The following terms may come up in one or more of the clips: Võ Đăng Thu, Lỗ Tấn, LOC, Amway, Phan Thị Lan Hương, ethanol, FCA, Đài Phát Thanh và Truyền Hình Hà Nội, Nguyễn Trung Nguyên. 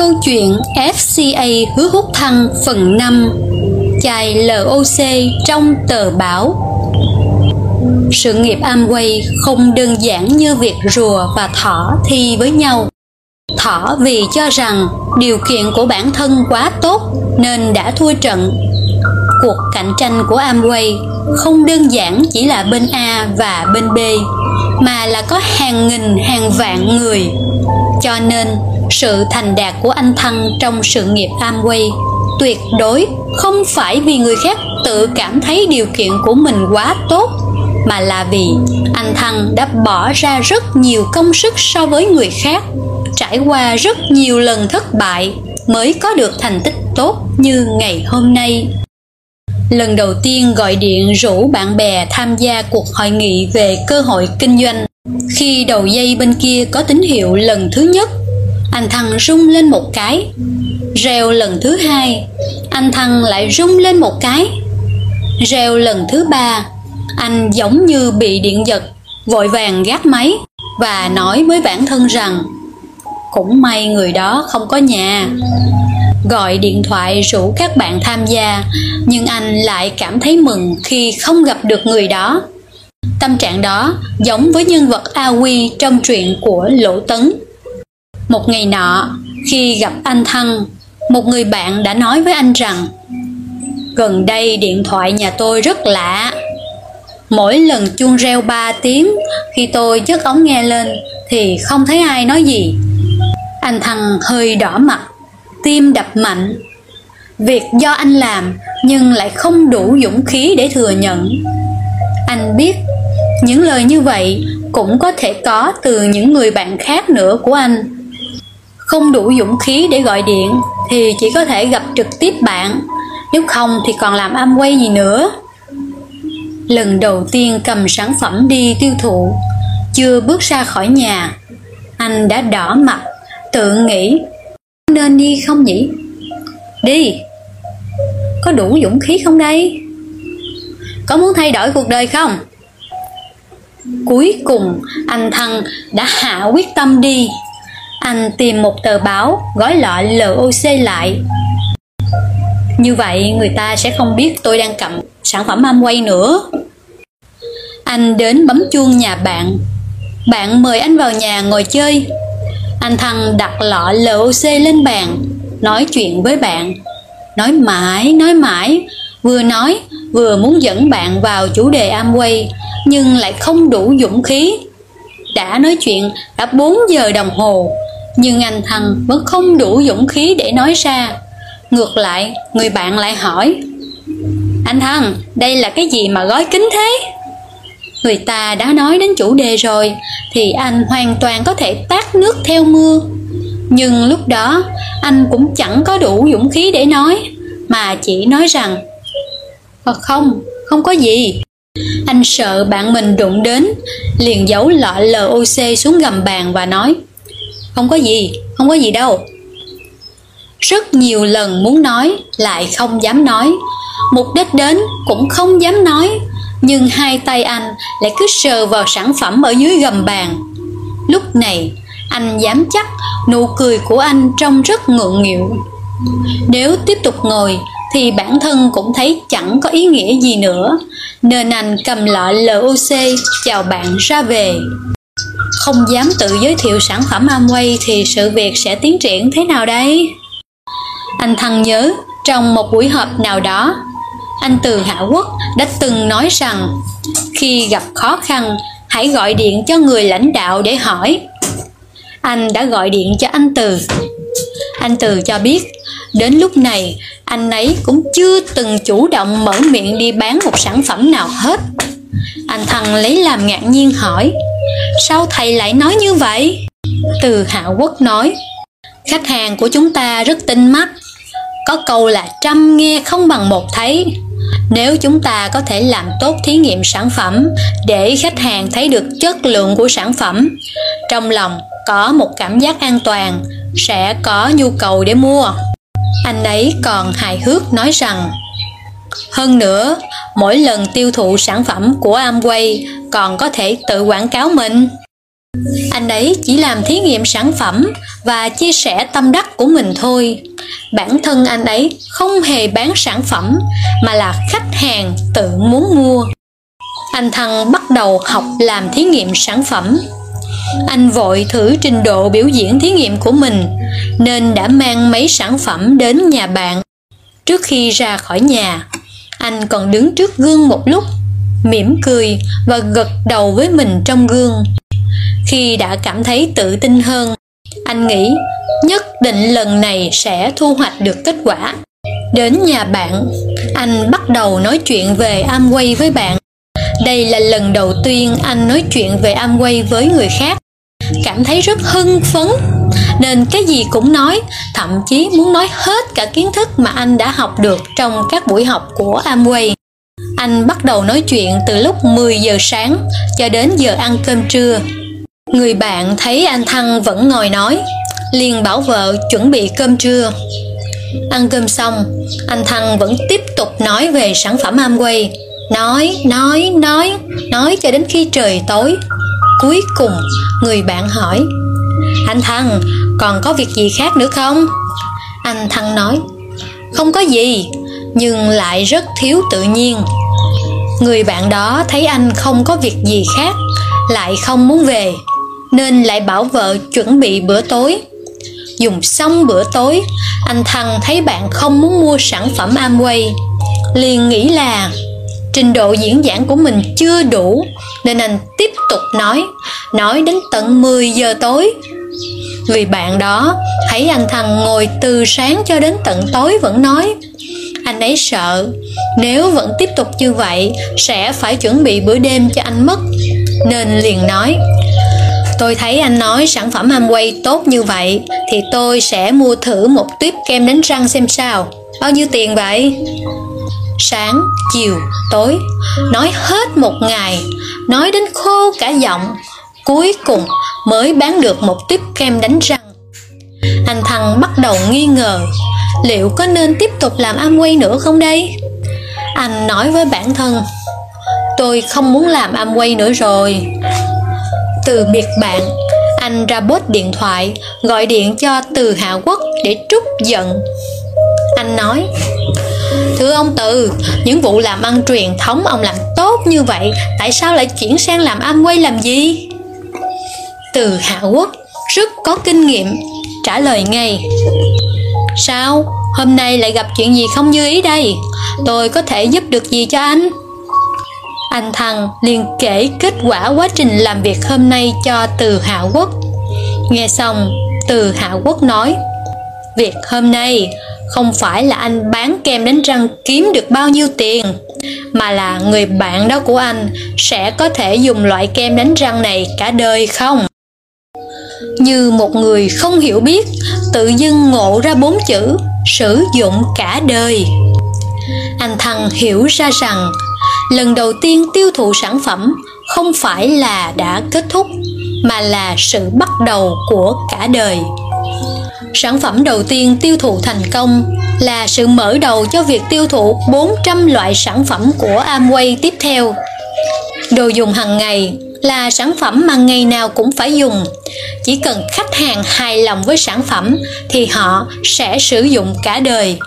Câu chuyện FCA hứa hút thăng phần 5. Chài LOC trong tờ báo. Sự nghiệp Amway không đơn giản như việc rùa và thỏ thi với nhau. Thỏ vì cho rằng điều kiện của bản thân quá tốt nên đã thua trận. Cuộc cạnh tranh của Amway không đơn giản chỉ là bên A và bên B, mà là có hàng nghìn hàng vạn người. Cho nên, sự thành đạt của anh Thăng trong sự nghiệp Amway tuyệt đối không phải vì người khác tự cảm thấy điều kiện của mình quá tốt, mà là vì anh Thăng đã bỏ ra rất nhiều công sức so với người khác, trải qua rất nhiều lần thất bại mới có được thành tích tốt như ngày hôm nay. Lần đầu tiên gọi điện rủ bạn bè tham gia cuộc hội nghị về cơ hội kinh doanh, khi đầu dây bên kia có tín hiệu lần thứ nhất, anh Thăng rung lên một cái. Reo lần thứ hai, anh Thăng lại rung lên một cái. Reo lần thứ ba, anh giống như bị điện giật, vội vàng gác máy và nói với bản thân rằng cũng may người đó không có nhà. Gọi điện thoại rủ các bạn tham gia, nhưng anh lại cảm thấy mừng khi không gặp được người đó. Tâm trạng đó giống với nhân vật A Quy trong truyện của Lỗ Tấn. Một ngày nọ, khi gặp anh Thăng, một người bạn đã nói với anh rằng gần đây điện thoại nhà tôi rất lạ. Mỗi lần chuông reo 3 tiếng, khi tôi chớp ống nghe lên thì không thấy ai nói gì. Anh Thăng hơi đỏ mặt, tim đập mạnh. Việc do anh làm nhưng lại không đủ dũng khí để thừa nhận. Anh biết những lời như vậy cũng có thể có từ những người bạn khác nữa của anh. Không đủ dũng khí để gọi điện thì chỉ có thể gặp trực tiếp bạn, nếu không thì còn làm Amway gì nữa. Lần đầu tiên cầm sản phẩm đi tiêu thụ, chưa bước ra khỏi nhà, anh đã đỏ mặt, tự nghĩ nên đi không nhỉ? Đi! Có đủ dũng khí không đây? Có muốn thay đổi cuộc đời không? Cuối cùng anh Thăng đã hạ quyết tâm đi. Anh tìm một tờ báo gói lọ LOC lại. Như vậy người ta sẽ không biết tôi đang cầm sản phẩm Amway nữa. Anh đến bấm chuông nhà bạn. Bạn mời anh vào nhà ngồi chơi. Anh Thăng đặt lọ LOC lên bàn, nói chuyện với bạn. Nói mãi, vừa nói vừa muốn dẫn bạn vào chủ đề Amway, nhưng lại không đủ dũng khí. Đã nói chuyện đã 4 giờ đồng hồ, nhưng anh Thăng vẫn không đủ dũng khí để nói ra. Ngược lại, người bạn lại hỏi: Anh Thăng, đây là cái gì mà gói kín thế? Người ta đã nói đến chủ đề rồi thì anh hoàn toàn có thể tát nước theo mưa. Nhưng lúc đó anh cũng chẳng có đủ dũng khí để nói, mà chỉ nói rằng Không có gì. Anh sợ bạn mình đụng đến, liền giấu lọ LOC xuống gầm bàn và nói: Không có gì đâu. Rất nhiều lần muốn nói lại không dám nói, mục đích đến cũng không dám nói, nhưng hai tay anh lại cứ sờ vào sản phẩm ở dưới gầm bàn. Lúc này anh dám chắc nụ cười của anh trông rất ngượng nghịu. Nếu tiếp tục ngồi thì bản thân cũng thấy chẳng có ý nghĩa gì nữa, nên anh cầm lọ LOC chào bạn ra về. Không dám tự giới thiệu sản phẩm Amway thì sự việc sẽ tiến triển thế nào đây? Anh Thăng nhớ trong một buổi họp nào đó, anh Từ Hạ Quốc đã từng nói rằng khi gặp khó khăn hãy gọi điện cho người lãnh đạo để hỏi. Anh đã gọi điện cho anh Từ. Anh Từ cho biết đến lúc này anh ấy cũng chưa từng chủ động mở miệng đi bán một sản phẩm nào hết. Anh Thăng lấy làm ngạc nhiên hỏi: Sao thầy lại nói như vậy? Từ Hạ Quốc nói: Khách hàng của chúng ta rất tinh mắt. Có câu là trăm nghe không bằng một thấy. Nếu chúng ta có thể làm tốt thí nghiệm sản phẩm để khách hàng thấy được chất lượng của sản phẩm, trong lòng có một cảm giác an toàn, sẽ có nhu cầu để mua. Anh ấy còn hài hước nói rằng: Hơn nữa, mỗi lần tiêu thụ sản phẩm của Amway còn có thể tự quảng cáo mình. Anh đấy chỉ làm thí nghiệm sản phẩm và chia sẻ tâm đắc của mình thôi. Bản thân anh ấy không hề bán sản phẩm mà là khách hàng tự muốn mua. Anh Thăng bắt đầu học làm thí nghiệm sản phẩm. Anh vội thử trình độ biểu diễn thí nghiệm của mình nên đã mang mấy sản phẩm đến nhà bạn. Trước khi ra khỏi nhà, anh còn đứng trước gương một lúc, mỉm cười và gật đầu với mình trong gương. Khi đã cảm thấy tự tin hơn, anh nghĩ nhất định lần này sẽ thu hoạch được kết quả. Đến nhà bạn, anh bắt đầu nói chuyện về Amway với bạn. Đây là lần đầu tiên anh nói chuyện về Amway với người khác. Cảm thấy rất hưng phấn nên cái gì cũng nói, thậm chí muốn nói hết cả kiến thức mà anh đã học được trong các buổi học của Amway. Anh bắt đầu nói chuyện từ lúc 10 giờ sáng cho đến giờ ăn cơm trưa. Người bạn thấy anh Thăng vẫn ngồi nói, liền bảo vợ chuẩn bị cơm trưa. Ăn cơm xong, anh Thăng vẫn tiếp tục nói về sản phẩm Amway. Nói cho đến khi trời tối. Cuối cùng, người bạn hỏi, anh Thăng, còn có việc gì khác nữa không? Anh Thăng nói, không có gì, nhưng lại rất thiếu tự nhiên. Người bạn đó thấy anh không có việc gì khác, lại không muốn về, nên lại bảo vợ chuẩn bị bữa tối. Dùng xong bữa tối, anh Thăng thấy bạn không muốn mua sản phẩm Amway, liền nghĩ là trình độ diễn giảng của mình chưa đủ, nên anh tiếp tục nói đến tận 10 giờ tối. Người bạn đó thấy anh Thăng ngồi từ sáng cho đến tận tối vẫn nói. Anh ấy sợ nếu vẫn tiếp tục như vậy sẽ phải chuẩn bị bữa đêm cho anh mất, nên liền nói, tôi thấy anh nói sản phẩm Amway tốt như vậy thì tôi sẽ mua thử một tuyếp kem đánh răng xem sao. Bao nhiêu tiền vậy? Sáng, chiều, tối, nói hết một ngày, nói đến khô cả giọng, cuối cùng mới bán được một tuyếp kem đánh răng. Anh Thăng bắt đầu nghi ngờ, liệu có nên tiếp tục làm Amway nữa không đây? Anh nói với bản thân, tôi không muốn làm Amway nữa rồi. Từ biệt bạn, anh ra bốt điện thoại, gọi điện cho Từ Hạ Quốc để trút giận. Anh nói, thưa ông Từ, những vụ làm ăn truyền thống ông làm tốt như vậy, tại sao lại chuyển sang làm Amway làm gì? Từ Hạ Quốc rất có kinh nghiệm, trả lời ngay, sao, hôm nay lại gặp chuyện gì không như ý đây? Tôi có thể giúp được gì cho anh? Anh Thăng liền kể kết quả quá trình làm việc hôm nay cho Từ Hạ Quốc. Nghe xong, Từ Hạ Quốc nói, việc hôm nay không phải là anh bán kem đánh răng kiếm được bao nhiêu tiền, mà là người bạn đó của anh sẽ có thể dùng loại kem đánh răng này cả đời không? Như một người không hiểu biết, tự dưng ngộ ra 4 chữ, sử dụng cả đời. Anh Thăng hiểu ra rằng, lần đầu tiên tiêu thụ sản phẩm không phải là đã kết thúc, mà là sự bắt đầu của cả đời. Sản phẩm đầu tiên tiêu thụ thành công là sự mở đầu cho việc tiêu thụ 400 loại sản phẩm của Amway tiếp theo. Đồ dùng hàng ngày là sản phẩm mà ngày nào cũng phải dùng. Chỉ cần khách hàng hài lòng với sản phẩm thì họ sẽ sử dụng cả đời.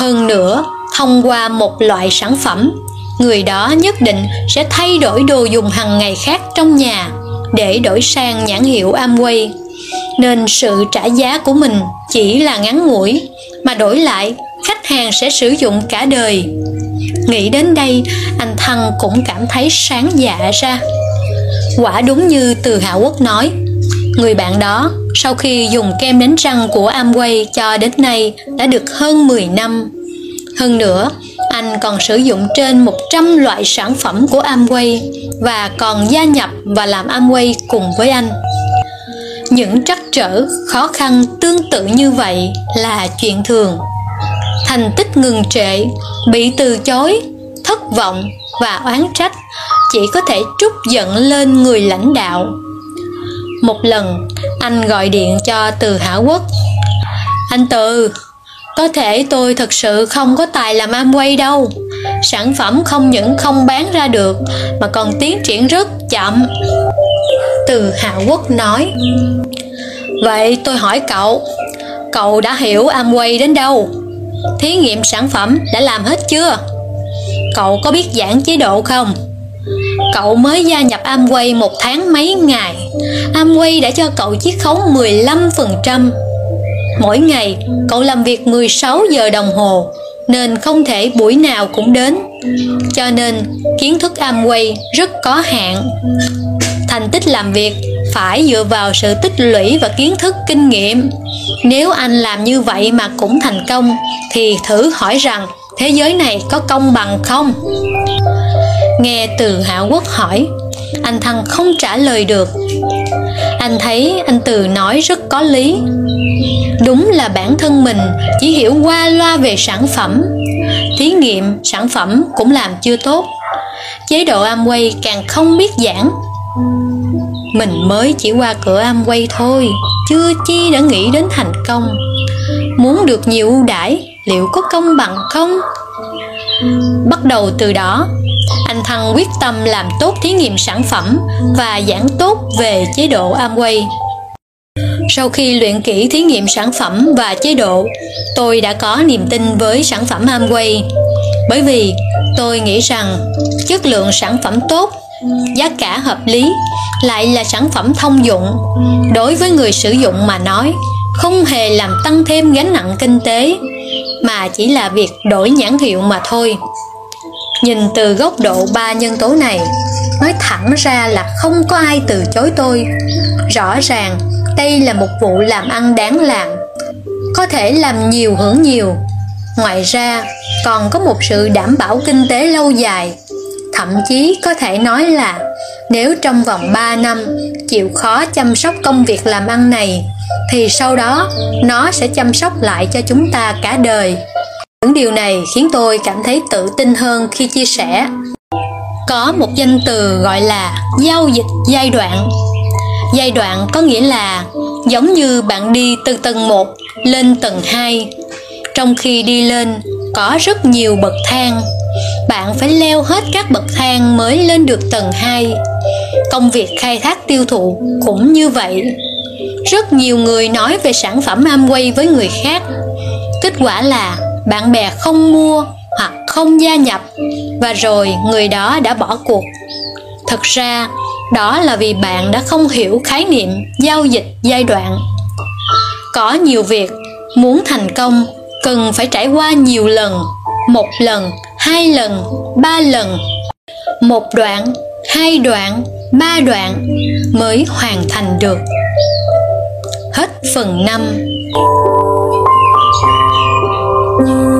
Hơn nữa, thông qua một loại sản phẩm, người đó nhất định sẽ thay đổi đồ dùng hàng ngày khác trong nhà để đổi sang nhãn hiệu Amway. Nên sự trả giá của mình chỉ là ngắn ngủi, mà đổi lại khách hàng sẽ sử dụng cả đời. Nghĩ đến đây, anh Thăng cũng cảm thấy sáng dạ ra. Quả đúng như Từ Hạ Quốc nói, người bạn đó sau khi dùng kem đánh răng của Amway cho đến nay đã được hơn 10 năm. Hơn nữa, anh còn sử dụng trên 100 loại sản phẩm của Amway và còn gia nhập và làm Amway cùng với anh. Những trắc trở, khó khăn tương tự như vậy là chuyện thường. Thành tích ngừng trệ, bị từ chối, thất vọng và oán trách chỉ có thể trút giận lên người lãnh đạo. Một lần, anh gọi điện cho Từ Hạ Quốc. Anh Từ, có thể tôi thật sự không có tài làm Amway đâu. Sản phẩm không những không bán ra được, mà còn tiến triển rất chậm. Từ Hạ Quốc nói: Vậy tôi hỏi cậu, cậu đã hiểu Amway đến đâu? Thí nghiệm sản phẩm đã làm hết chưa? Cậu có biết giảng chế độ không? Cậu mới gia nhập Amway một tháng mấy ngày, Amway đã cho cậu chiết khấu 15%. Mỗi ngày cậu làm việc 16 giờ đồng hồ, nên không thể buổi nào cũng đến. Cho nên kiến thức Amway rất có hạn. Thành tích làm việc phải dựa vào sự tích lũy và kiến thức kinh nghiệm. Nếu anh làm như vậy mà cũng thành công, thì thử hỏi rằng thế giới này có công bằng không? Nghe Từ Hạ Quốc hỏi, anh Thăng không trả lời được. Anh thấy anh Từ nói rất có lý. Đúng là bản thân mình chỉ hiểu qua loa về sản phẩm, thí nghiệm sản phẩm cũng làm chưa tốt, chế độ Amway càng không biết giảng. Mình mới chỉ qua cửa Amway thôi, chưa chi đã nghĩ đến thành công. Muốn được nhiều ưu đãi, liệu có công bằng không? Bắt đầu từ đó, anh Thăng quyết tâm làm tốt thí nghiệm sản phẩm và giảng tốt về chế độ Amway. Sau khi luyện kỹ thí nghiệm sản phẩm và chế độ, tôi đã có niềm tin với sản phẩm Amway. Bởi vì tôi nghĩ rằng chất lượng sản phẩm tốt, giá cả hợp lý, lại là sản phẩm thông dụng, đối với người sử dụng mà nói, không hề làm tăng thêm gánh nặng kinh tế, mà chỉ là việc đổi nhãn hiệu mà thôi. Nhìn từ góc độ 3 nhân tố này, nói thẳng ra là không có ai từ chối tôi. Rõ ràng đây là một vụ làm ăn đáng làm, có thể làm nhiều hưởng nhiều. Ngoài ra còn có một sự đảm bảo kinh tế lâu dài. Thậm chí có thể nói là nếu trong vòng 3 năm chịu khó chăm sóc công việc làm ăn này, thì sau đó nó sẽ chăm sóc lại cho chúng ta cả đời. Những điều này khiến tôi cảm thấy tự tin hơn khi chia sẻ. Có một danh từ gọi là giao dịch giai đoạn. Giai đoạn có nghĩa là giống như bạn đi từ tầng 1 lên tầng 2. Trong khi đi lên có rất nhiều bậc thang, bạn phải leo hết các bậc thang mới lên được tầng 2. Công việc khai thác tiêu thụ cũng như vậy. Rất nhiều người nói về sản phẩm Amway với người khác. Kết quả là bạn bè không mua hoặc không gia nhập, và rồi người đó đã bỏ cuộc. Thật ra, đó là vì bạn đã không hiểu khái niệm giao dịch giai đoạn. Có nhiều việc muốn thành công cần phải trải qua nhiều lần, một lần, hai lần, ba lần, một đoạn, hai đoạn, ba đoạn mới hoàn thành được. Hết phần 5.